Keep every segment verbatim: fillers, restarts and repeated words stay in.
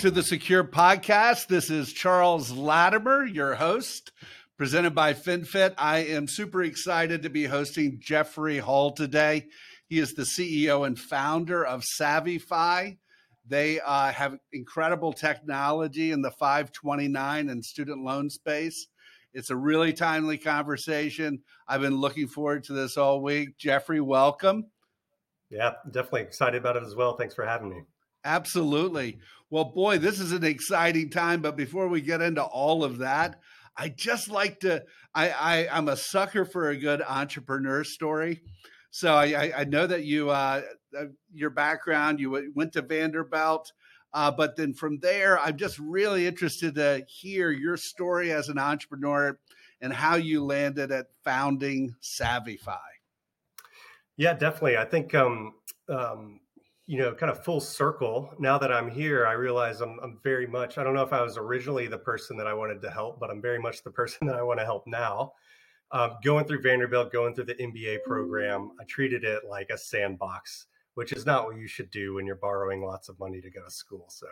to the Secure Podcast. This is Charles Latimer, your host, presented by FinFit. I am super excited to be hosting Jeffrey Hull today. He is the C E O and founder of SavvyFi. They uh, have incredible technology in the five twenty-nine and student loan space. It's a really timely conversation. I've been looking forward to this all week. Jeffrey, welcome. Yeah, definitely excited about it as well. Thanks for having me. Absolutely. Well, boy, this is an exciting time. But before we get into all of that, I just like to, I, I, I'm a sucker for a good entrepreneur story. So I, I know that you, uh, your background, you went to Vanderbilt, uh, but then from there, I'm just really interested to hear your story as an entrepreneur and how you landed at founding SavvyFi. Yeah, definitely. I think, um, um, you know, kind of full circle. Now that I'm here, I realize I'm, I'm very much, I don't know if I was originally the person that I wanted to help, but I'm very much the person that I want to help now. Um, going through Vanderbilt, going through the M B A program, I treated it like a sandbox, which is not what you should do when you're borrowing lots of money to go to school. So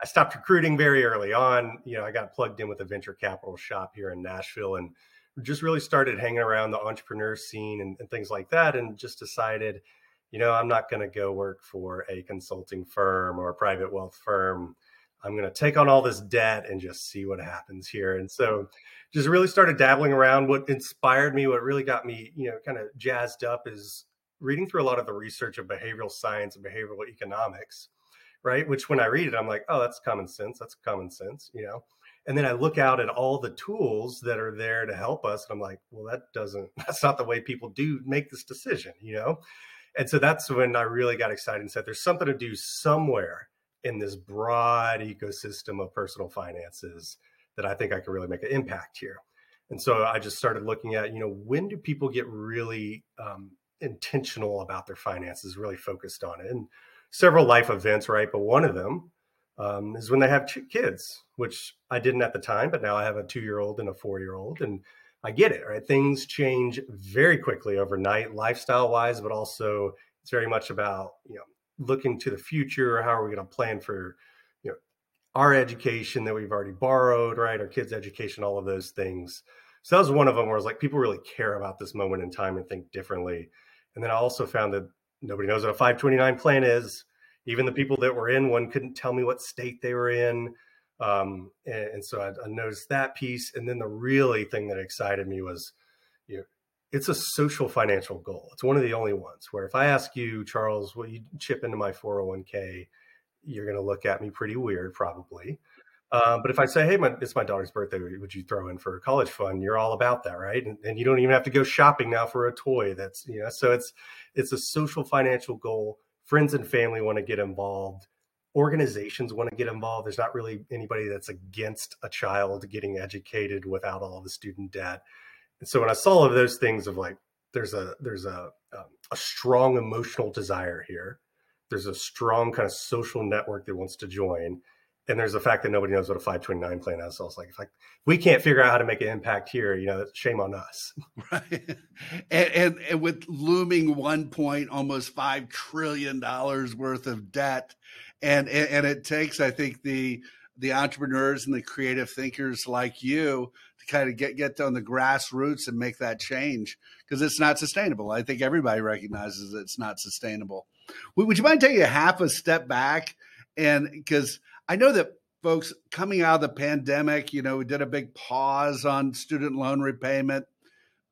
I stopped recruiting very early on. You know, I got plugged in with a venture capital shop here in Nashville and just really started hanging around the entrepreneur scene and, and things like that, and just decided, you know, I'm not going to go work for a consulting firm or a private wealth firm. I'm going to take on all this debt and just see what happens here. And so just really started dabbling around. What inspired me, what really got me, you know, kind of jazzed up is reading through a lot of the research of behavioral science and behavioral economics, right? Which when I read it, I'm like, oh, that's common sense. That's common sense, you know? And then I look out at all the tools that are there to help us. And I'm like, well, that doesn't, that's not the way people do make this decision, you know? And so that's when I really got excited and said, there's something to do somewhere in this broad ecosystem of personal finances that I think I can really make an impact here. And so I just started looking at, you know, when do people get really um, intentional about their finances, really focused on it? And several life events, right? But one of them um, is when they have two kids, which I didn't at the time, but now I have a two-year-old and a four-year-old, and I get it, right? Things change very quickly overnight, lifestyle-wise, but also it's very much about, you know, looking to the future. How are we going to plan for, you know, our education that we've already borrowed, right? Our kids' education, all of those things. So that was one of them where I was like, people really care about this moment in time and think differently. And then I also found that nobody knows what a five twenty-nine plan is. Even the people that were in one couldn't tell me what state they were in. Um, and, and so I, I noticed that piece. And then the really thing that excited me was, you know, it's a social financial goal. It's one of the only ones where if I ask you, Charles, will you chip into my four oh one k, you're going to look at me pretty weird, probably. Um, but if I say, hey, my, it's my daughter's birthday, would you throw in for a college fund? You're all about that, right? And, and you don't even have to go shopping now for a toy. That's, you know, so it's it's a social financial goal. Friends and family want to get involved. Organizations want to get involved. There's not really anybody that's against a child getting educated without all the student debt. And so when I saw all of those things of like, there's a there's a, um, a strong emotional desire here. There's a strong kind of social network that wants to join. And there's the fact that nobody knows what a five twenty-nine plan is. So I was like, if I, we can't figure out how to make an impact here, you know, shame on us. Right. And, and, and with looming one point, almost five trillion dollars worth of debt. And, and, and it takes, I think, the the entrepreneurs and the creative thinkers like you to kind of get, get on the grassroots and make that change, because it's not sustainable. I think everybody recognizes it's not sustainable. Would you mind taking a half a step back? And because I know that folks coming out of the pandemic, you know, we did a big pause on student loan repayment,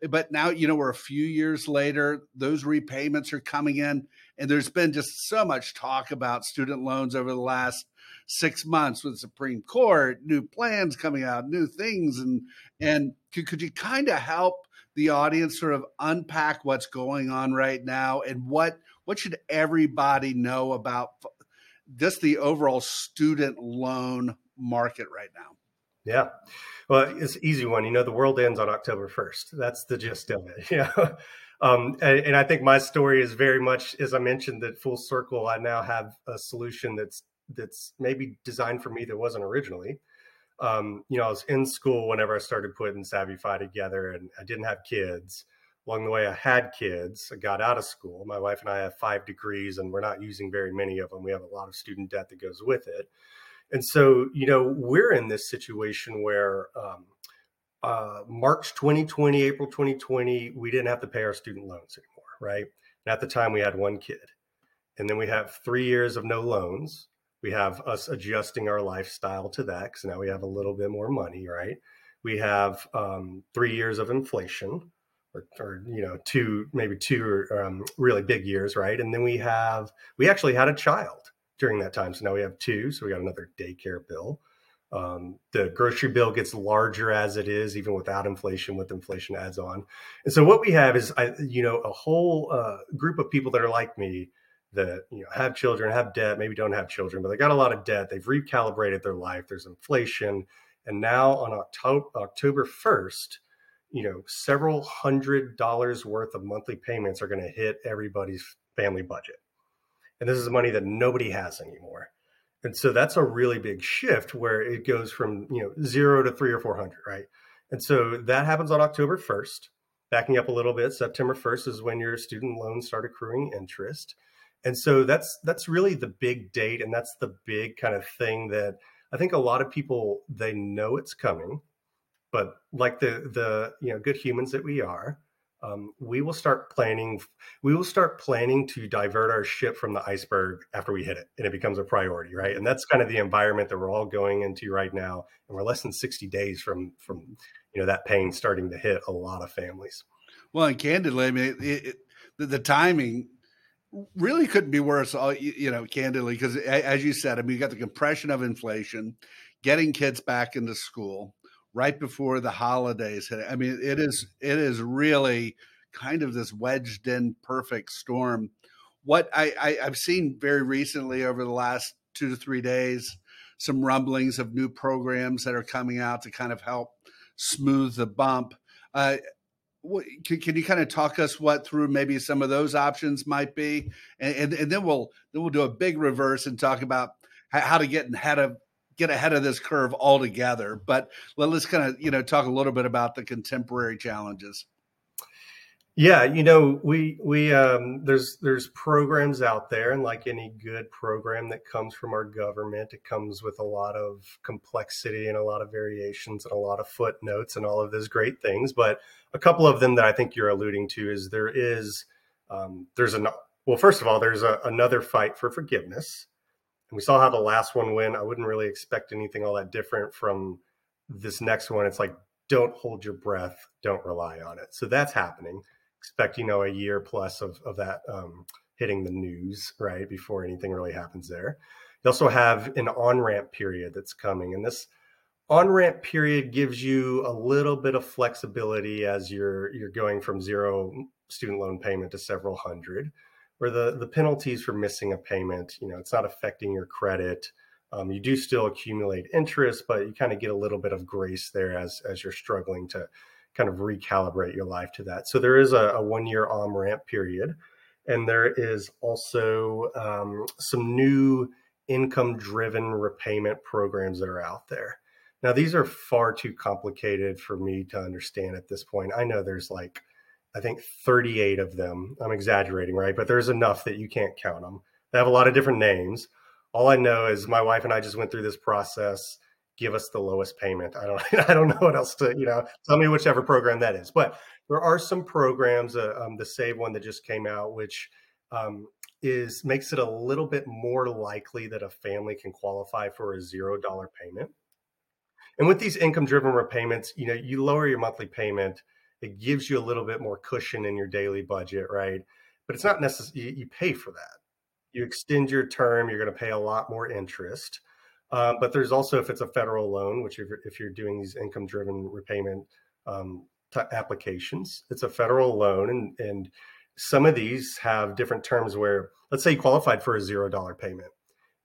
but now, you know, we're a few years later, those repayments are coming in, and there's been just so much talk about student loans over the last six months with the Supreme Court, new plans coming out, new things. And and could, could you kind of help the audience sort of unpack what's going on right now, and what what should everybody know about just the overall student loan market right now? Yeah. Well, it's an easy one. You know, the world ends on October first. That's the gist of it. Yeah. Um, and, and I think my story is very much, as I mentioned, that full circle. I now have a solution that's that's maybe designed for me that wasn't originally. Um, you know, I was in school whenever I started putting SavvyFi together, and I didn't have kids. Along the way, I had kids. I got out of school. My wife and I have five degrees, and we're not using very many of them. We have a lot of student debt that goes with it. And so, you know, we're in this situation where um, uh, March twenty twenty, April twenty twenty, we didn't have to pay our student loans anymore, right? And at the time we had one kid. And then we have three years of no loans. We have us adjusting our lifestyle to that because now we have a little bit more money, right? We have um, three years of inflation or, or you know, two, maybe two um, really big years, right? And then we have, we actually had a child during that time. So now we have two, so we got another daycare bill. Um, the grocery bill gets larger as it is, even without inflation, with inflation adds on. And so what we have is, I, you know, a whole uh, group of people that are like me that, you know, have children, have debt, maybe don't have children, but they got a lot of debt. They've recalibrated their life. There's inflation. And now on October first, you know, several hundred dollars worth of monthly payments are going to hit everybody's family budget. And this is money that nobody has anymore. And so that's a really big shift where it goes from, you know, zero to three or four hundred, right? And so that happens on October first. Backing up a little bit, September first is when your student loans start accruing interest. And so that's that's really the big date. And that's the big kind of thing that I think a lot of people, they know it's coming, but like the, the you know, good humans that we are, um, we will start planning. We will start planning to divert our ship from the iceberg after we hit it, and it becomes a priority, right? And that's kind of the environment that we're all going into right now. And we're less than sixty days from, from you know, that pain starting to hit a lot of families. Well, and candidly, I mean, it, it, the, the timing really couldn't be worse, you know, candidly, because as you said, I mean, you got the compression of inflation, getting kids back into school right before the holidays. I mean, it is it is really kind of this wedged in perfect storm. What I, I, I've seen very recently over the last two to three days, some rumblings of new programs that are coming out to kind of help smooth the bump. Uh, Can, can you kind of talk us what through maybe some of those options might be, and, and, and then we'll then we'll do a big reverse and talk about how to get ahead of get ahead of this curve altogether. But let's kind of you know talk a little bit about the contemporary challenges. Yeah, you know we we um, there's there's programs out there, and like any good program that comes from our government, it comes with a lot of complexity and a lot of variations and a lot of footnotes and all of those great things. But a couple of them that I think you're alluding to is there is um, there's an well, first of all, there's a, another fight for forgiveness, and we saw how the last one went. I wouldn't really expect anything all that different from this next one. It's like don't hold your breath, don't rely on it. So that's happening. Expect, you know, a year plus of, of that um, hitting the news, right, before anything really happens there. You also have an on-ramp period that's coming. And this on-ramp period gives you a little bit of flexibility as you're you're going from zero student loan payment to several hundred, where the, the penalties for missing a payment, you know, it's not affecting your credit. Um, you do still accumulate interest, but you kind of get a little bit of grace there as as you're struggling to kind of recalibrate your life to that. So there is a, a one-year on-ramp period. And there is also um, some new income-driven repayment programs that are out there. Now, these are far too complicated for me to understand at this point. I know there's like, I think thirty-eight of them. I'm exaggerating, right? But there's enough that you can't count them. They have a lot of different names. All I know is my wife and I just went through this process. Give us the lowest payment. I don't I don't know what else to, you know, tell me whichever program that is. But there are some programs, uh, um, the SAVE one that just came out, which um, is makes it a little bit more likely that a family can qualify for a zero dollar payment. And with these income-driven repayments, you know, you lower your monthly payment. It gives you a little bit more cushion in your daily budget, right? But it's not necessary. You, you pay for that. You extend your term. You're going to pay a lot more interest. Um, but there's also, if it's a federal loan, which if, if you're doing these income-driven repayment um, t- applications, it's a federal loan. And, and some of these have different terms where, let's say you qualified for a zero dollar payment.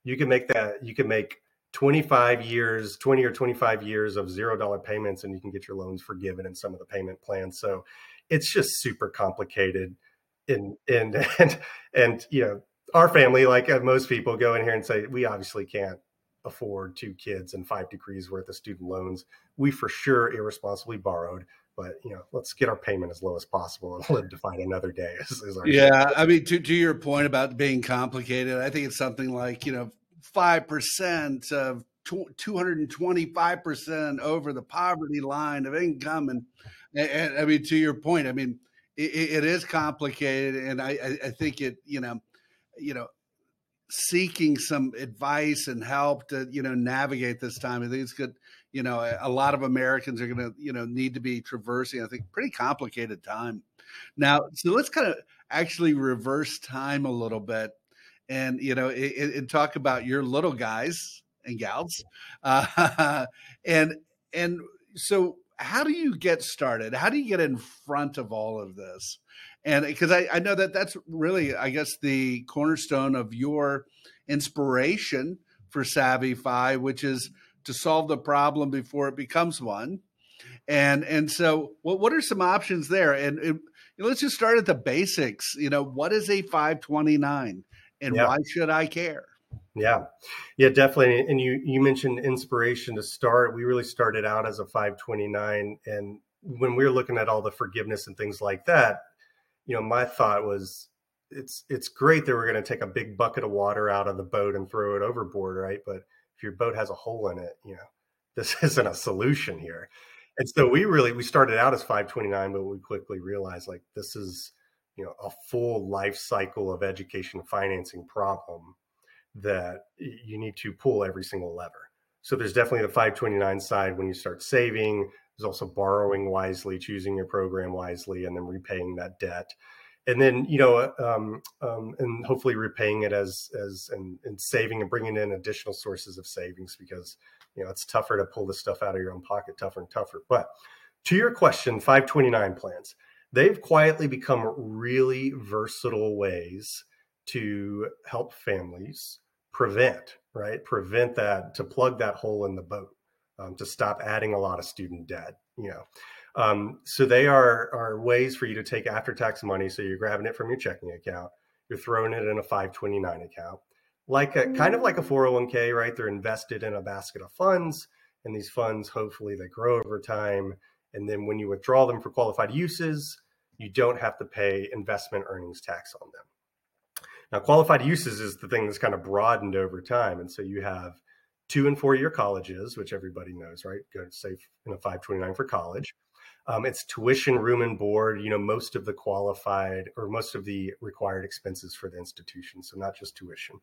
You can make that, you can make twenty-five years, twenty or twenty-five years of zero dollar payments, and you can get your loans forgiven in some of the payment plans. So it's just super complicated. And, and, and, and you know, our family, like most people, go in here and say, we obviously can't afford two kids and five degrees worth of student loans. We for sure irresponsibly borrowed, but you know, let's get our payment as low as possible and live to fight another day. Is, is our yeah. Plan. I mean, to, to your point about being complicated, I think it's something like, you know, five percent of two hundred twenty-five percent over the poverty line of income. And, and I mean, to your point, I mean, it, it is complicated. And I, I think it, you know, you know, seeking some advice and help to, you know, navigate this time. I think it's good. You know, a lot of Americans are going to, you know, need to be traversing, I think, pretty complicated time. Now, so let's kind of actually reverse time a little bit and, you know, it, it talk about your little guys and gals. Uh, and, and so how do you get started? How do you get in front of all of this? And because I, I know that that's really, I guess, the cornerstone of your inspiration for SavvyFi, which is to solve the problem before it becomes one. And and so what, what are some options there? And, and you know, let's just start at the basics. You know, what is a five twenty-nine and yeah. why should I care? Yeah, yeah, definitely. And you, you mentioned inspiration to start. We really started out as a five twenty-nine. And when we were looking at all the forgiveness and things like that, you know, my thought was, it's it's great that we're going to take a big bucket of water out of the boat and throw it overboard, right? But if your boat has a hole in it, you know, this isn't a solution here. And so we really, we started out as five twenty-nine, but we quickly realized, like, this is, you know, a full life cycle of education financing problem that you need to pull every single lever. So there's definitely the five twenty-nine side when you start saving. There's also borrowing wisely, choosing your program wisely, and then repaying that debt. And then, you know, um, um, and hopefully repaying it as as and, and saving and bringing in additional sources of savings, because, you know, it's tougher to pull this stuff out of your own pocket, tougher and tougher. But to your question, five twenty-nine plans, they've quietly become really versatile ways to help families prevent, right? Prevent that, to plug that hole in the boat, um, to stop adding a lot of student debt, you know. Um, so they are, are ways for you to take after-tax money. So you're grabbing it from your checking account, you're throwing it in a five twenty-nine account, like a kind of like a four oh one k, right? They're invested in a basket of funds, and these funds, hopefully they grow over time. And then when you withdraw them for qualified uses, you don't have to pay investment earnings tax on them. Now, qualified uses is the thing that's kind of broadened over time. And so you have two and four year colleges, which everybody knows, right? Go to save in a five twenty-nine for college. Um, it's tuition, room and board, you know, most of the qualified or most of the required expenses for the institution. So not just tuition.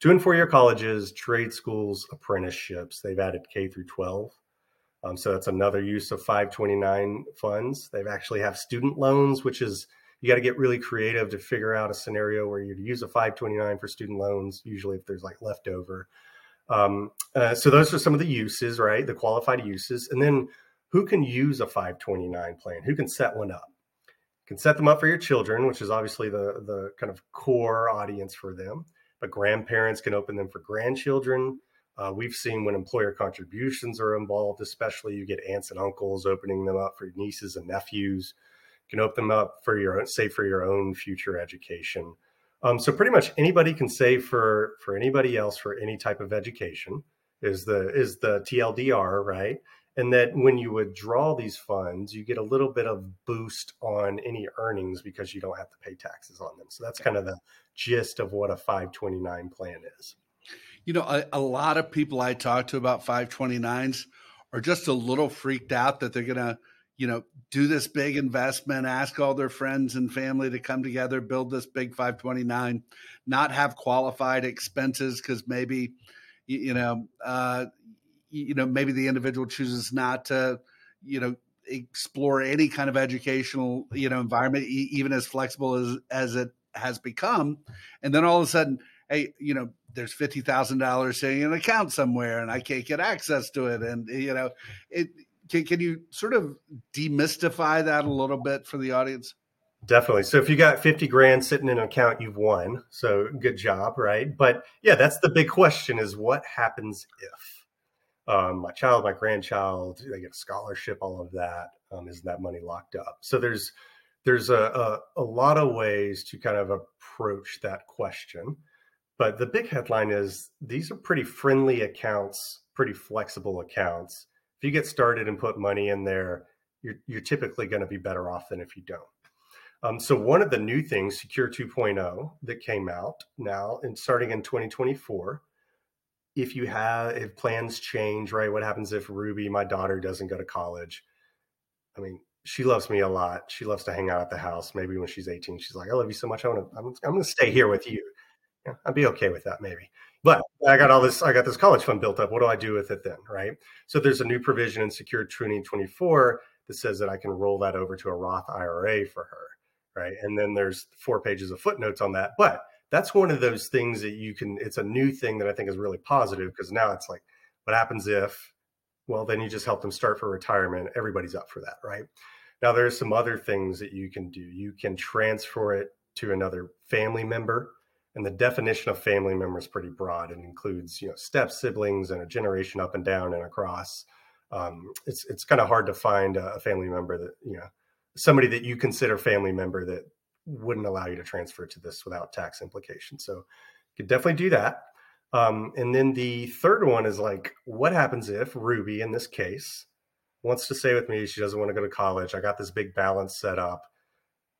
Two and four year colleges, trade schools, apprenticeships. They've added K through twelve. Um, so that's another use of five twenty-nine funds. They've actually have student loans, which is, you got to get really creative to figure out a scenario where you'd use a five twenty-nine for student loans, usually if there's like leftover. Um, uh, so those are some of the uses, right? The qualified uses. And then who can use a five twenty-nine plan? Who can set one up? You can set them up for your children, which is obviously the, the kind of core audience for them. But grandparents can open them for grandchildren. Uh, we've seen when employer contributions are involved, especially you get aunts and uncles opening them up for nieces and nephews. You can open them up for your own, save for your own future education. Um, so pretty much anybody can save for for anybody else for any type of education is the is the T L D R, right? And that when you withdraw these funds, you get a little bit of boost on any earnings because you don't have to pay taxes on them. So that's kind of the gist of what a five twenty-nine plan is. You know, a, a lot of people I talk to about five twenty-nines are just a little freaked out that they're going to, you know, do this big investment, ask all their friends and family to come together, build this big five twenty-nine, not have qualified expenses because maybe, you know, uh, you know, maybe the individual chooses not to, you know, explore any kind of educational, you know, environment, e- even as flexible as, as it has become. And then all of a sudden, hey, you know, there's fifty thousand dollars sitting in an account somewhere and I can't get access to it. And, you know, it, can, can you sort of demystify that a little bit for the audience? Definitely. So if you got fifty grand sitting in an account, you've won. So good job, right? But yeah, that's the big question is what happens if? Um, my child, my grandchild, they get a scholarship, all of that. Um, is that money locked up? So there's there's a, a, a lot of ways to kind of approach that question. But the big headline is these are pretty friendly accounts, pretty flexible accounts. If you get started and put money in there, you're, you're typically going to be better off than if you don't. Um, so one of the new things, Secure two point oh, that came out now and starting in twenty twenty-four, if you have, if plans change, right? What happens if Ruby, my daughter, doesn't go to college? I mean, she loves me a lot. She loves to hang out at the house. Maybe when she's eighteen, she's like, I love you so much. I want to, I'm, I'm going to stay here with you. Yeah, I'd be okay with that maybe. But I got all this, I got this college fund built up. What do I do with it then, right? So there's a new provision in Secure twenty twenty-four that says that I can roll that over to a Roth I R A for her, right? And then there's four pages of footnotes on that. But that's one of those things that you can, it's a new thing that I think is really positive, because now it's like, what happens if, well, then you just help them start for retirement. Everybody's up for that, right? Now, there's some other things that you can do. You can transfer it to another family member. And the definition of family member is pretty broad and includes, you know, step siblings and a generation up and down and across. Um, it's it's kind of hard to find a family member that, you know, somebody that you consider family member that wouldn't allow you to transfer to this without tax implications. So you could definitely do that. Um, and then the third one is like, what happens if Ruby, in this case, wants to stay with me? She doesn't want to go to college. I got this big balance set up.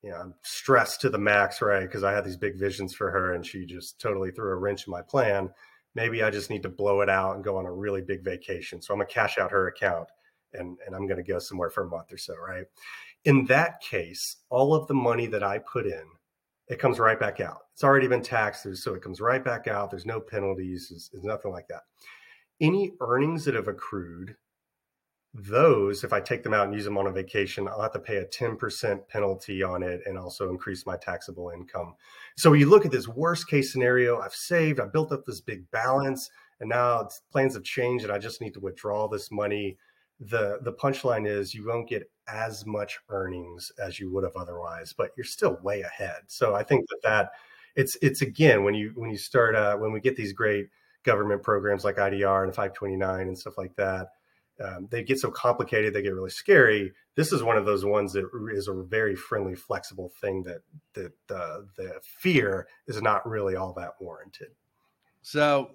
You know, I'm stressed to the max, right? Because I had these big visions for her and she just totally threw a wrench in my plan. Maybe I just need to blow it out and go on a really big vacation. So I'm going to cash out her account and, and I'm going to go somewhere for a month or so, right? In that case, all of the money that I put in, it comes right back out. It's already been taxed, so it comes right back out. There's no penalties. There's, there's nothing like that. Any earnings that have accrued, those, if I take them out and use them on a vacation, I'll have to pay a ten percent penalty on it and also increase my taxable income. So when you look at this worst case scenario, I've saved, I built up this big balance, and now plans have changed and I just need to withdraw this money. The the punchline is you won't get as much earnings as you would have otherwise, but you're still way ahead. So I think that, that it's, it's again, when you when you start, uh, when we get these great government programs like I D R and five twenty-nine and stuff like that, Um, they get so complicated, they get really scary. This is one of those ones that is a very friendly, flexible thing that that uh, the fear is not really all that warranted. So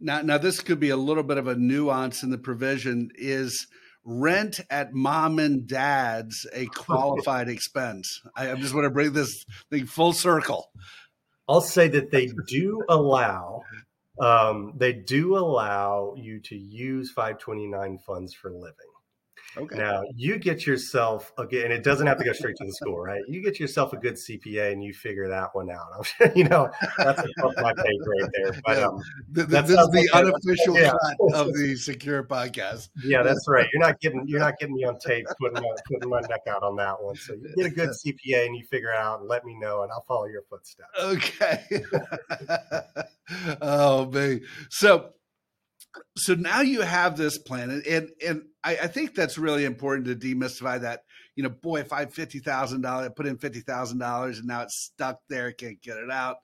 now, now this could be a little bit of a nuance in the provision. Is rent at mom and dad's a qualified expense? I, I just want to bring this thing full circle. I'll say that they do allow... Um, they do allow you to use five twenty-nine funds for living. Okay. Now you get yourself again, and it doesn't have to go straight to the school, right? You get yourself a good C P A and you figure that one out. I'm sure, you know, that's above my pay grade there. But um, this, this is the like unofficial yeah. of the Secure podcast. Yeah, that's right. You're not getting you're not getting me on tape putting my, putting my neck out on that one. So you get a good C P A and you figure it out and let me know, and I'll follow your footsteps. Okay. Oh man. So. So now you have this plan, and and, and I, I think that's really important to demystify that. You know, boy, if I had fifty thousand dollars, put in fifty thousand dollars, and now it's stuck there, can't get it out.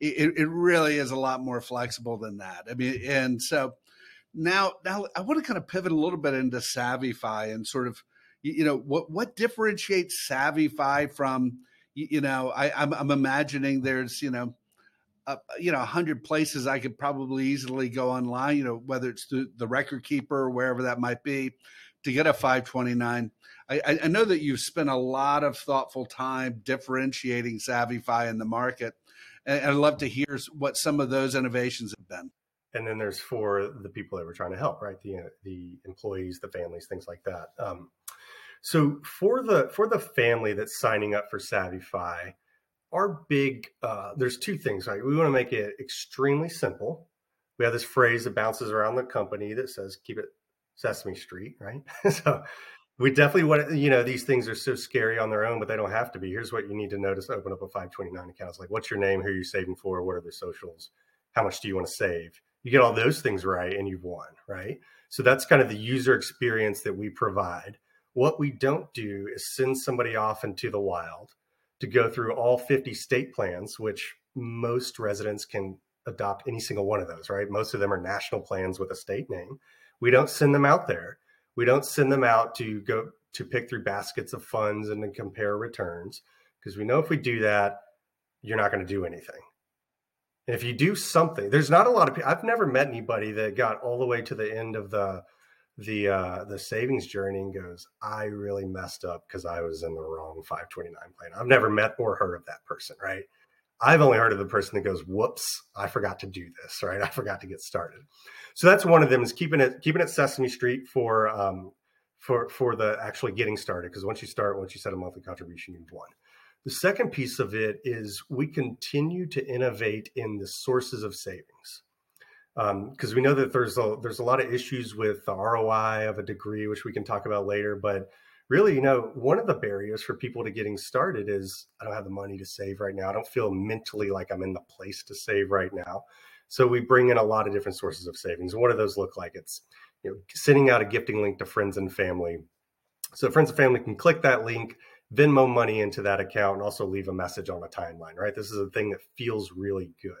It, it really is a lot more flexible than that. I mean, and so now now I want to kind of pivot a little bit into SavvyFi and sort of, you know, what what differentiates SavvyFi from, you know, I, I'm, I'm imagining there's, you know. Uh, you know, a hundred places I could probably easily go online, you know, whether it's the, the record keeper or wherever that might be to get a five twenty-nine. I, I know that you've spent a lot of thoughtful time differentiating SavvyFi in the market. And I'd love to hear what some of those innovations have been. And then there's for the people that we're trying to help, right? The, the employees, the families, things like that. Um, so for the, for the family that's signing up for SavvyFi, Our big, uh, there's two things, right? We want to make it extremely simple. We have this phrase that bounces around the company that says, keep it Sesame Street, right? So we definitely want to, you know, these things are so scary on their own, but they don't have to be. Here's what you need to know to open up a five twenty-nine account. It's like, what's your name? Who are you saving for? What are their socials? How much do you want to save? You get all those things right and you've won, right? So that's kind of the user experience that we provide. What we don't do is send somebody off into the wild to go through all fifty state plans, which most residents can adopt any single one of those, right? Most of them are national plans with a state name. We don't send them out there. We don't send them out to go to pick through baskets of funds and then compare returns, because we know if we do that, you're not going to do anything. And if you do something, there's not a lot of people. I've never met anybody that got all the way to the end of the the uh, the savings journey and goes, I really messed up because I was in the wrong five twenty-nine plan. I've never met or heard of that person, right? I've only heard of the person that goes, whoops, I forgot to do this, right? I forgot to get started. So that's one of them, is keeping it keeping it Sesame Street for um, for for the actually getting started. Because once you start, once you set a monthly contribution, you've won. The second piece of it is we continue to innovate in the sources of savings. Because um, we know that there's a, there's a lot of issues with the R O I of a degree, which we can talk about later. But really, you know, one of the barriers for people to getting started is, I don't have the money to save right now. I don't feel mentally like I'm in the place to save right now. So we bring in a lot of different sources of savings. And what do those look like? It's, you know, sending out a gifting link to friends and family. So friends and family can click that link, Venmo money into that account, and also leave a message on a timeline, right? This is a thing that feels really good.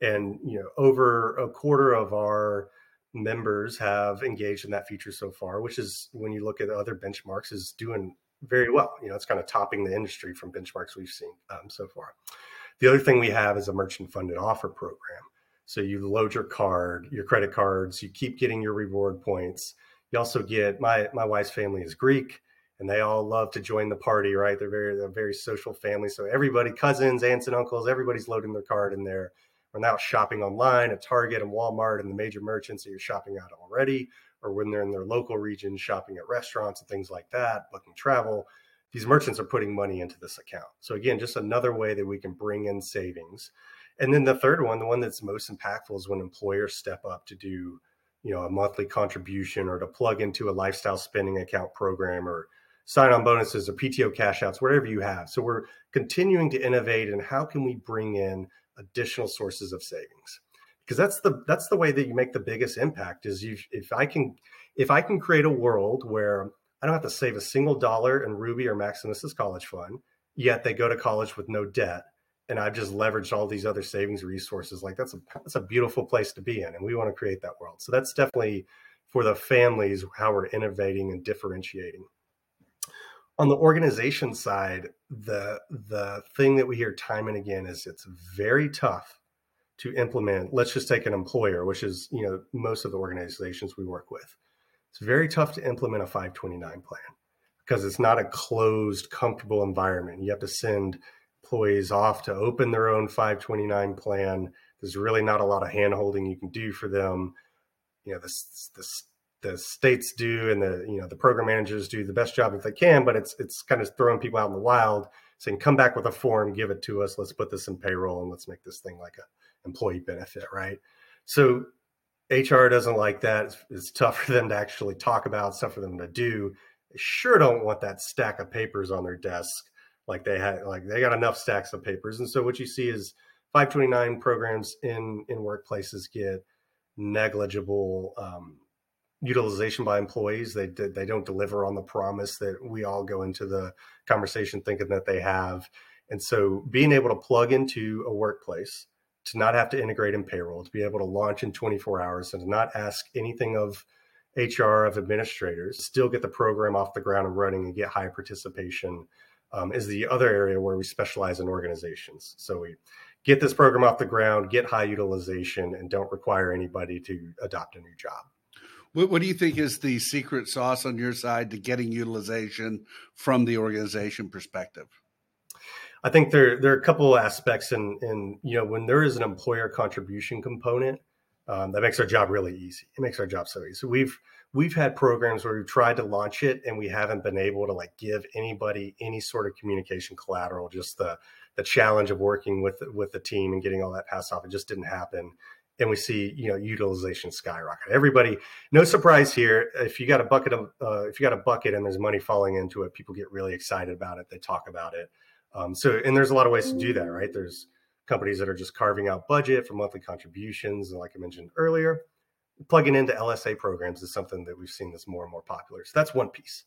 And, you know, over a quarter of our members have engaged in that feature so far, which is, when you look at other benchmarks, is doing very well. You know, it's kind of topping the industry from benchmarks we've seen um, so far. The other thing we have is a merchant funded offer program. So you load your card, your credit cards, you keep getting your reward points. You also get, my my wife's family is Greek, and they all love to join the party, right? They're very, they're very social family. So everybody, cousins, aunts and uncles, everybody's loading their card in there. We're now shopping online at Target and Walmart and the major merchants that you're shopping at already, or when they're in their local region, shopping at restaurants and things like that, booking travel. These merchants are putting money into this account. So again, just another way that we can bring in savings. And then the third one, the one that's most impactful, is when employers step up to do, you know, a monthly contribution, or to plug into a lifestyle spending account program, or sign-on bonuses, or P T O cash outs, whatever you have. So we're continuing to innovate in how can we bring in additional sources of savings, because that's the that's the way that you make the biggest impact. Is you if I can if I can create a world where I don't have to save a single dollar in Ruby or Maximus's college fund, yet they go to college with no debt, and I've just leveraged all these other savings resources. Like, that's a that's a beautiful place to be in, and we want to create that world. So that's definitely for the families how we're innovating and differentiating. On the organization side, the the thing that we hear time and again is it's very tough to implement. Let's just take an employer, which is, you know, most of the organizations we work with. It's very tough to implement a five twenty-nine plan because it's not a closed, comfortable environment. You have to send employees off to open their own five twenty-nine plan. There's really not a lot of hand-holding you can do for them. You know, this this the states do, and the, you know, the program managers do the best job if they can, but it's, it's kind of throwing people out in the wild, saying, come back with a form, give it to us. Let's put this in payroll and let's make this thing like a employee benefit. Right. So H R doesn't like that. It's, it's tough for them to actually talk about, stuff for them to do. They sure don't want that stack of papers on their desk. Like they had, like they got enough stacks of papers. And so what you see is five twenty-nine programs in, in workplaces get negligible, um, utilization by employees. They they don't deliver on the promise that we all go into the conversation thinking that they have. And so being able to plug into a workplace, to not have to integrate in payroll, to be able to launch in twenty-four hours and to not ask anything of H R, of administrators, still get the program off the ground and running and get high participation um, is the other area where we specialize in organizations. So we get this program off the ground, get high utilization, and don't require anybody to adopt a new job. What, what do you think is the secret sauce on your side to getting utilization from the organization perspective? I think there, there are a couple of aspects. And, and, you know, when there is an employer contribution component, um, that makes our job really easy. It makes our job so easy. So we've, we've had programs where we've tried to launch it and we haven't been able to like give anybody any sort of communication collateral, just the, the challenge of working with, with the team and getting all that passed off. It just didn't happen. And we see, you know, utilization skyrocket. Everybody, no surprise here. If you got a bucket of, uh, if you got a bucket and there's money falling into it, people get really excited about it. They talk about it. Um, so, and there's a lot of ways to do that, right? There's companies that are just carving out budget for monthly contributions, and like I mentioned earlier, plugging into L S A programs is something that we've seen that's more and more popular. So that's one piece.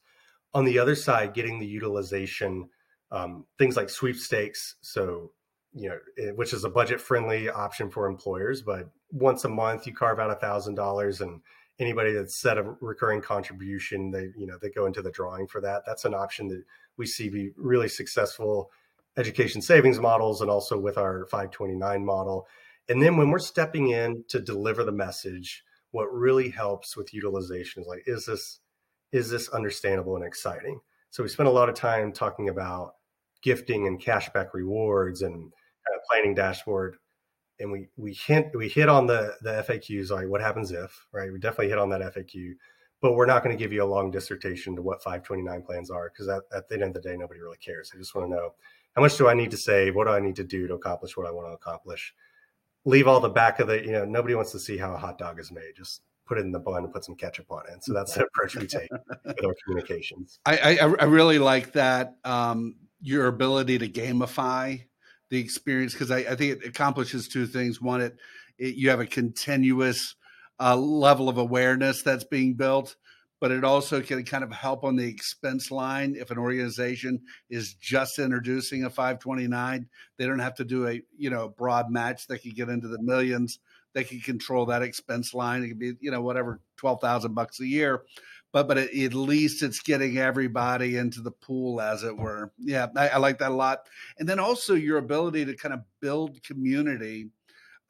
On the other side, getting the utilization, um, things like sweepstakes. So, you know, which is a budget-friendly option for employers, but once a month you carve out a thousand dollars, and anybody that's set a recurring contribution, they, you know, they go into the drawing for that. That's an option that we see be really successful education savings models, and also with our five twenty-nine model. And then when we're stepping in to deliver the message, what really helps with utilization is like, is this is this understandable and exciting? So we spent a lot of time talking about gifting and cashback rewards and planning dashboard, and we we hit we hit on the the F A Qs, like what happens if, right? We definitely hit on that F A Q, but we're not going to give you a long dissertation to what five twenty-nine plans are, because at, at the end of the day, nobody really cares. I just want to know, how much do I need to save? What do I need to do to accomplish what I want to accomplish? Leave all the back of the, you know, nobody wants to see how a hot dog is made. Just put it in the bun and put some ketchup on it. And so that's the approach we take with our communications. I, I, I really like that, um, your ability to gamify the experience, because I, I think it accomplishes two things. One, it, it you have a continuous uh, level of awareness that's being built, but it also can kind of help on the expense line. If an organization is just introducing a five twenty-nine, they don't have to do a, you know, broad match. They could get into the millions. They can control that expense line. It could be, you know, whatever, twelve thousand bucks a year, but, but it, at least it's getting everybody into the pool, as it were. Yeah. I, I like that a lot. And then also your ability to kind of build community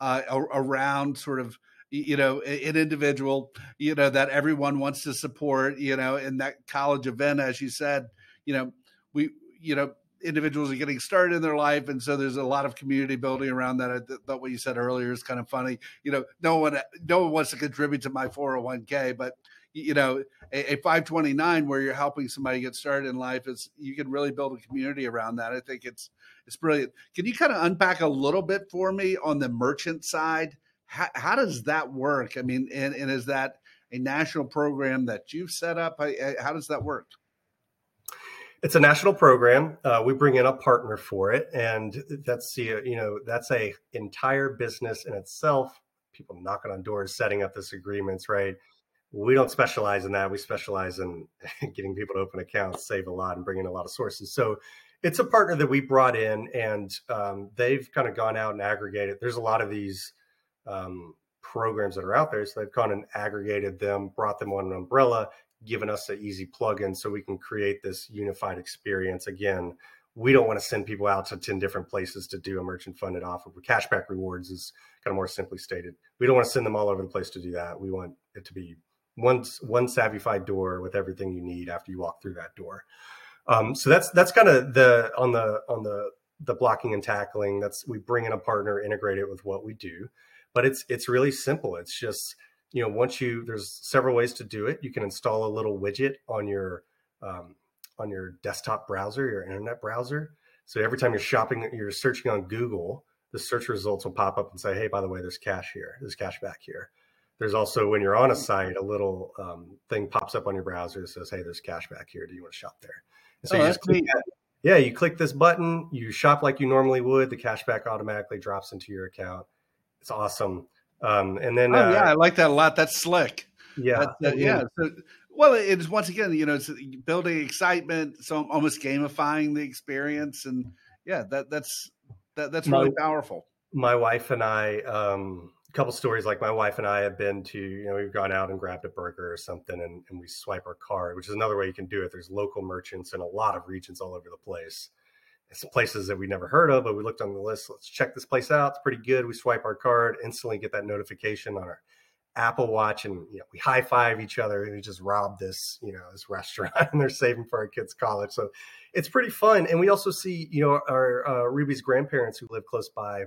uh, around sort of, you know, an individual, you know, that everyone wants to support, you know, in that college event, as you said, you know, we, you know, individuals are getting started in their life. And so there's a lot of community building around that. I thought what you said earlier is kind of funny. You know, no one, no one wants to contribute to my four oh one k, but you know, a, a five twenty-nine where you're helping somebody get started in life is, you can really build a community around that. I think it's, it's brilliant. Can you kind of unpack a little bit for me on the merchant side? How, how does that work? I mean, and, and is that a national program that you've set up? I, I, how does that work? It's a national program. Uh, we bring in a partner for it, and that's you know that's a entire business in itself. People knocking on doors, setting up these agreements, right? We don't specialize in that. We specialize in getting people to open accounts, save a lot, and bring in a lot of sources. So it's a partner that we brought in, and um, they've kind of gone out and aggregated. There's a lot of these Um, programs that are out there. So they've gone and aggregated them, brought them on an umbrella, given us an easy plugin so we can create this unified experience. Again, we don't want to send people out to ten different places to do a merchant funded offer. Cashback rewards is kind of more simply stated. We don't want to send them all over the place to do that. We want it to be one, one SavvyFi door with everything you need after you walk through that door. Um, so that's, that's kind of the, on the, on the, the blocking and tackling. That's, we bring in a partner, integrate it with what we do. But it's it's really simple. It's just, you know, once you, there's several ways to do it. You can install a little widget on your um, on your desktop browser, your internet browser. So every time you're shopping, you're searching on Google, the search results will pop up and say, hey, by the way, there's cash here. There's cash back here. There's also, when you're on a site, a little um, thing pops up on your browser that says, hey, there's cash back here. Do you want to shop there? And so oh, you just click that. Yeah, you click this button, you shop like you normally would. The cash back automatically drops into your account. It's awesome. Um, and then, oh, uh, yeah, I like that a lot. That's slick. Yeah. That's, uh, yeah. So, well, it's once again, you know, it's building excitement. So I'm almost gamifying the experience. And yeah, that that's, that, that's really my, powerful. My wife and I, um, a couple stories, like my wife and I have been to, you know, we've gone out and grabbed a burger or something and, and we swipe our card, which is another way you can do it. There's local merchants in a lot of regions all over the place. Some places that we never heard of, but we looked on the list. Let's check this place out. It's pretty good. We swipe our card, instantly get that notification on our Apple Watch, and you know, we high five each other. And we just robbed this, you know, this restaurant, and they're saving for our kids' college. So it's pretty fun. And we also see, you know, our uh, Ruby's grandparents who live close by.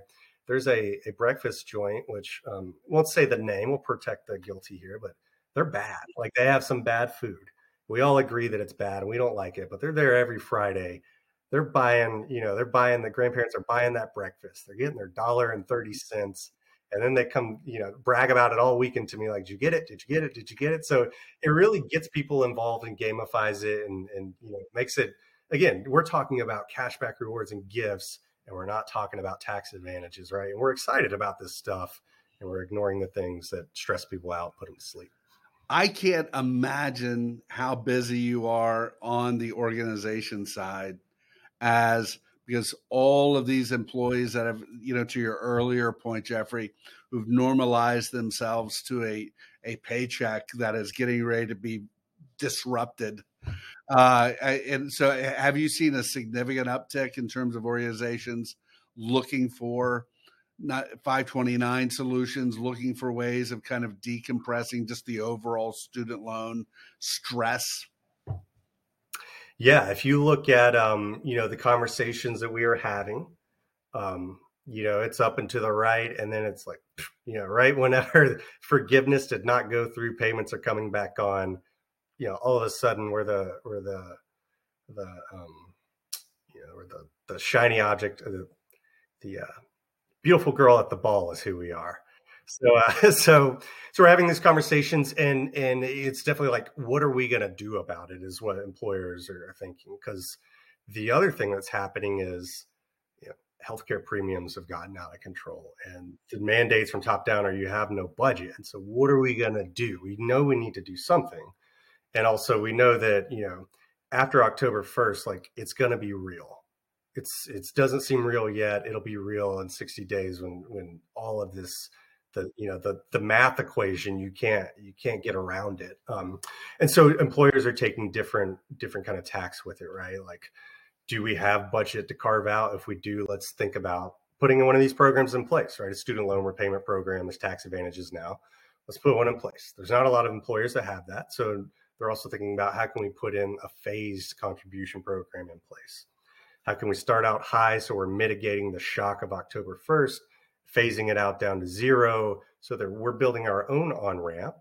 There's a a breakfast joint, which um, won't say the name. We'll protect the guilty here, but they're bad. Like they have some bad food. We all agree that it's bad, and we don't like it. But they're there every Friday. They're buying, you know, they're buying, the grandparents are buying that breakfast. They're getting their dollar and thirty cents. And then they come, you know, brag about it all weekend to me. Like, did you get it? Did you get it? Did you get it? So it really gets people involved and gamifies it and, and you know, makes it, again, we're talking about cashback rewards and gifts, and we're not talking about tax advantages, right? And we're excited about this stuff, and we're ignoring the things that stress people out, put them to sleep. I can't imagine how busy you are on the organization side. As because all of these employees that have, you know, to your earlier point, Jeffrey, who've normalized themselves to a, a paycheck that is getting ready to be disrupted. Uh, and so have you seen a significant uptick in terms of organizations looking for not five twenty-nine solutions, looking for ways of kind of decompressing just the overall student loan stress? Yeah, if you look at, um, you know, the conversations that we are having, um, you know, it's up and to the right. And then it's like, you know, right whenever forgiveness did not go through, payments are coming back on, you know, all of a sudden we're the, we're the, the, um, you know, we're the, the shiny object, the, the uh, beautiful girl at the ball is who we are. So, uh, so, so we're having these conversations, and, and it's definitely like, what are we going to do about it is what employers are thinking. Because the other thing that's happening is, you know, healthcare premiums have gotten out of control, and the mandates from top down are you have no budget. And so what are we going to do? We know we need to do something. And also we know that, you know, after October first, like it's going to be real. It's, it doesn't seem real yet. It'll be real in sixty days when, when all of this, the, you know, the, the math equation, you can't, you can't get around it. Um, and so employers are taking different, different kind of tacks with it, right? Like, do we have budget to carve out? If we do, let's think about putting one of these programs in place, right? A student loan repayment program, there's tax advantages now. Let's put one in place. There's not a lot of employers that have that. So they're also thinking about how can we put in a phased contribution program in place? How can we start out high so we're mitigating the shock of October first, phasing it out down to zero so that we're building our own on-ramp,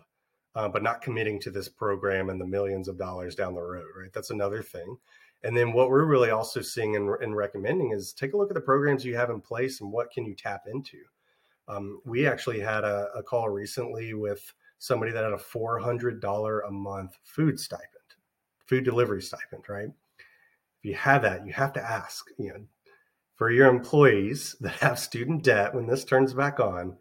uh, but not committing to this program and the millions of dollars down the road, right? That's another thing. And then what we're really also seeing and, and recommending is take a look at the programs you have in place and what can you tap into. Um, we actually had a, a call recently with somebody that had a four hundred dollars a month food stipend, food delivery stipend, right? If you have that, you have to ask, you know, for your employees that have student debt, when this turns back on,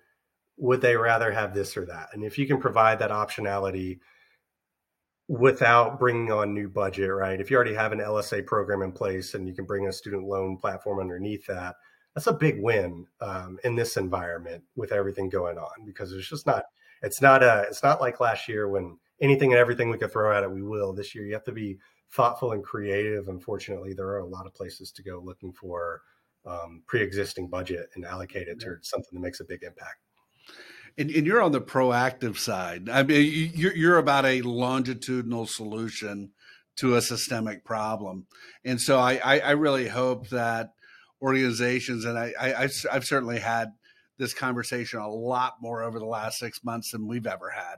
would they rather have this or that? And if you can provide that optionality without bringing on new budget, right? If you already have an L S A program in place and you can bring a student loan platform underneath that, that's a big win um, in this environment with everything going on, because it's just not, it's not a, it's not like last year when anything and everything we could throw at it, we will. This year, you have to be thoughtful and creative. Unfortunately, there are a lot of places to go looking for um, pre-existing budget and allocate it to something that makes a big impact. And, and you're on the proactive side. I mean, you're, you're about a longitudinal solution to a systemic problem. And so I, I, I really hope that organizations, and I, I, I've, I've certainly had this conversation a lot more over the last six months than we've ever had,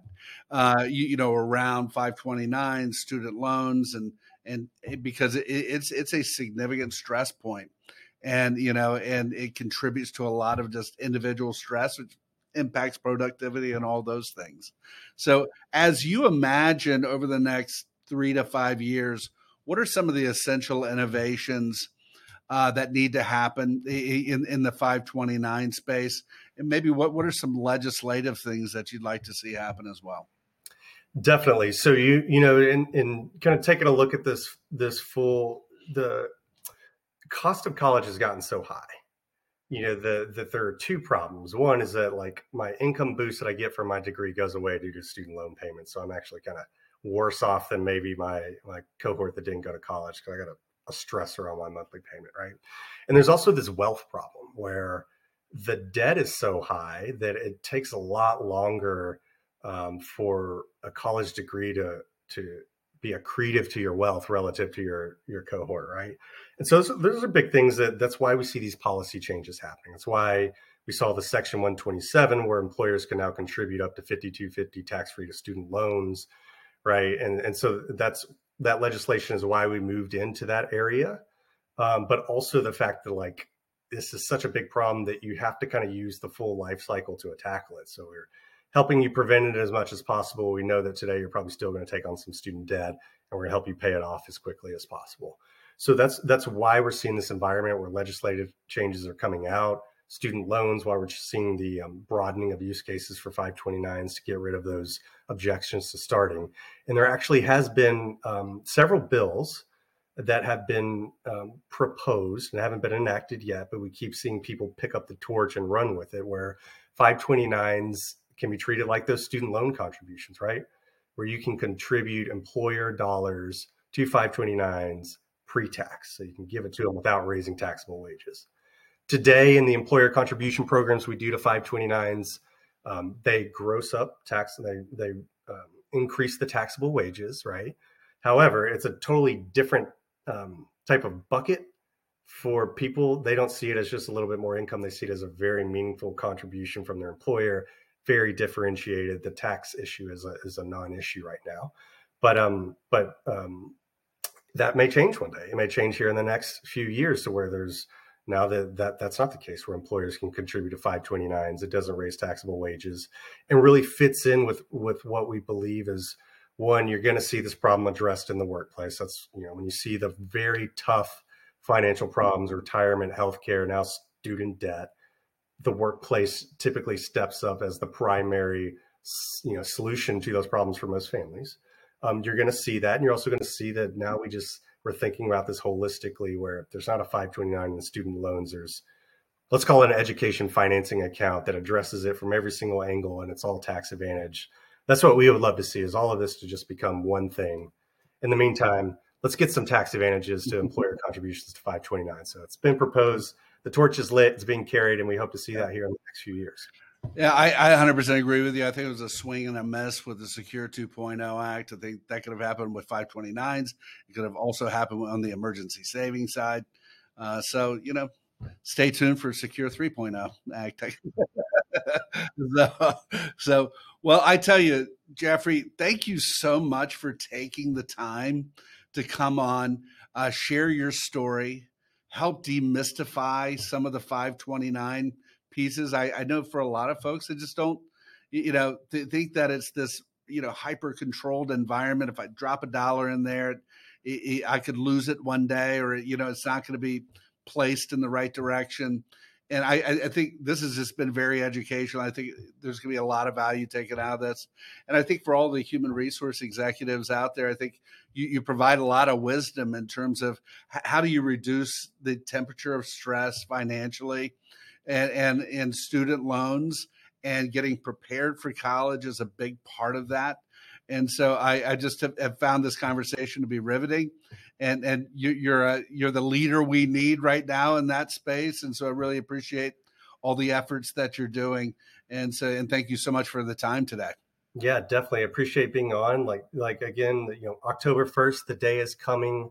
uh, you, you know, around five twenty-nine student loans, and and it, because it, it's it's a significant stress point, and you know, and it contributes to a lot of just individual stress, which impacts productivity and all those things. So as you imagine over the next three to five years, what are some of the essential innovations uh, that need to happen in, in the five twenty-nine space? And maybe what, what are some legislative things that you'd like to see happen as well? Definitely. So, you you know, in, in kind of taking a look at this, this full, the cost of college has gotten so high. You know, the, the, there are two problems. One is that like my income boost that I get from my degree goes away due to student loan payments. So I'm actually kind of worse off than maybe my, my cohort that didn't go to college, because I got a, a stressor on my monthly payment, right? And there's also this wealth problem where the debt is so high that it takes a lot longer um, for a college degree to, to be accretive to your wealth relative to your, your cohort, right? And so those, those are big things that that's why we see these policy changes happening. That's why we saw the Section one twenty-seven where employers can now contribute up to fifty-two fifty tax-free to student loans, right? And and so that's that legislation is why we moved into that area. Um, but also the fact that like, this is such a big problem that you have to kind of use the full life cycle to tackle it. So we're helping you prevent it as much as possible. We know that today you're probably still going to take on some student debt, and we're going to help you pay it off as quickly as possible. So that's that's why we're seeing this environment where legislative changes are coming out, student loans, why we're seeing the um, broadening of use cases for five twenty-nines to get rid of those objections to starting. And there actually has been um, several bills that have been um, proposed and haven't been enacted yet, but we keep seeing people pick up the torch and run with it, where five twenty-nines can be treated like those student loan contributions, right? Where you can contribute employer dollars to five twenty-nines pre-tax. So you can give it to them without raising taxable wages. Today in the employer contribution programs we do to five twenty-nines, um, they gross up tax, they, they um, increase the taxable wages, right? However, it's a totally different um, type of bucket for people, they don't see it as just a little bit more income. They see it as a very meaningful contribution from their employer, very differentiated. The tax issue is a, is a non-issue right now. But um, but um, that may change one day. It may change here in the next few years to where there's now that, that that's not the case, where employers can contribute to five twenty-nines. It doesn't raise taxable wages and really fits in with, with what we believe is, one, you're going to see this problem addressed in the workplace. That's, you know, when you see the very tough financial problems, retirement, healthcare, now student debt, the workplace typically steps up as the primary, you know, solution to those problems for most families. Um, you're going to see that. And you're also going to see that now we just, we're thinking about this holistically, where if there's not a five twenty-nine in the student loans, there's, let's call it an education financing account that addresses it from every single angle, and it's all tax advantage. That's what we would love to see, is all of this to just become one thing. In the meantime, let's get some tax advantages to employer contributions to five twenty-nine. So it's been proposed. The torch is lit. It's being carried. And we hope to see that here in the next few years. Yeah, I, I one hundred percent agree with you. I think it was a swing and a miss with the Secure two point oh Act. I think that could have happened with five twenty-nines. It could have also happened on the emergency savings side. Uh, so, you know, stay tuned for Secure three point oh Act. so, so, well, I tell you, Jeffrey, thank you so much for taking the time to come on, uh, share your story, help demystify some of the five twenty-nine pieces. I, I know for a lot of folks, they just don't, you know, they think that it's this, you know, hyper controlled environment. If I drop a dollar in there, it, it, I could lose it one day, or, you know, it's not going to be placed in the right direction. And I, I think this has just been very educational. I think there's going to be a lot of value taken out of this. And I think for all the human resource executives out there, I think you, you provide a lot of wisdom in terms of how do you reduce the temperature of stress financially and, and, and student loans, and getting prepared for college is a big part of that. And so I, I just have found this conversation to be riveting, and and you, you're a, you're the leader we need right now in that space. And so I really appreciate all the efforts that you're doing. And so, and thank you so much for the time today. Yeah, definitely. I appreciate being on. Like, like again, you know, October first, the day is coming.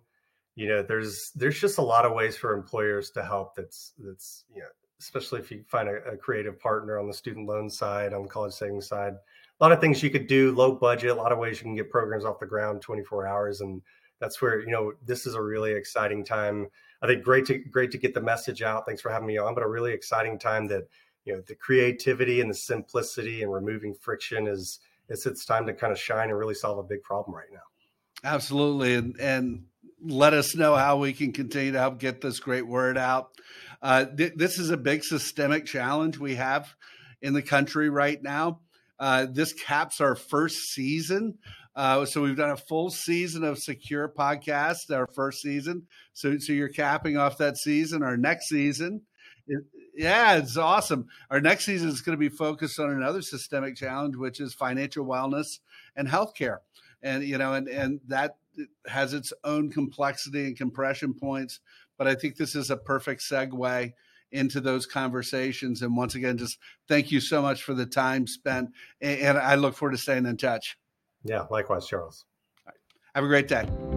You know, there's, there's just a lot of ways for employers to help. That's, that's, you know, especially if you find a, a creative partner on the student loan side, on the college savings side. A lot of things you could do, low budget, a lot of ways you can get programs off the ground twenty-four hours. And that's where, you know, this is a really exciting time. I think great to great to get the message out. Thanks for having me on. But a really exciting time that, you know, the creativity and the simplicity and removing friction is, it's, it's time to kind of shine and really solve a big problem right now. Absolutely. And, and let us know how we can continue to help get this great word out. Uh, th- this is a big systemic challenge we have in the country right now. Uh, this caps our first season. Uh, so we've done a full season of Secure Podcast, our first season. So, so you're capping off that season. Our next season, it, yeah, it's awesome. Our next season is going to be focused on another systemic challenge, which is financial wellness and healthcare. And, you know, and, and that has its own complexity and compression points. But I think this is a perfect segue into those conversations. And once again, just thank you so much for the time spent. And I look forward to staying in touch. Yeah, likewise, Charles. All right. Have a great day.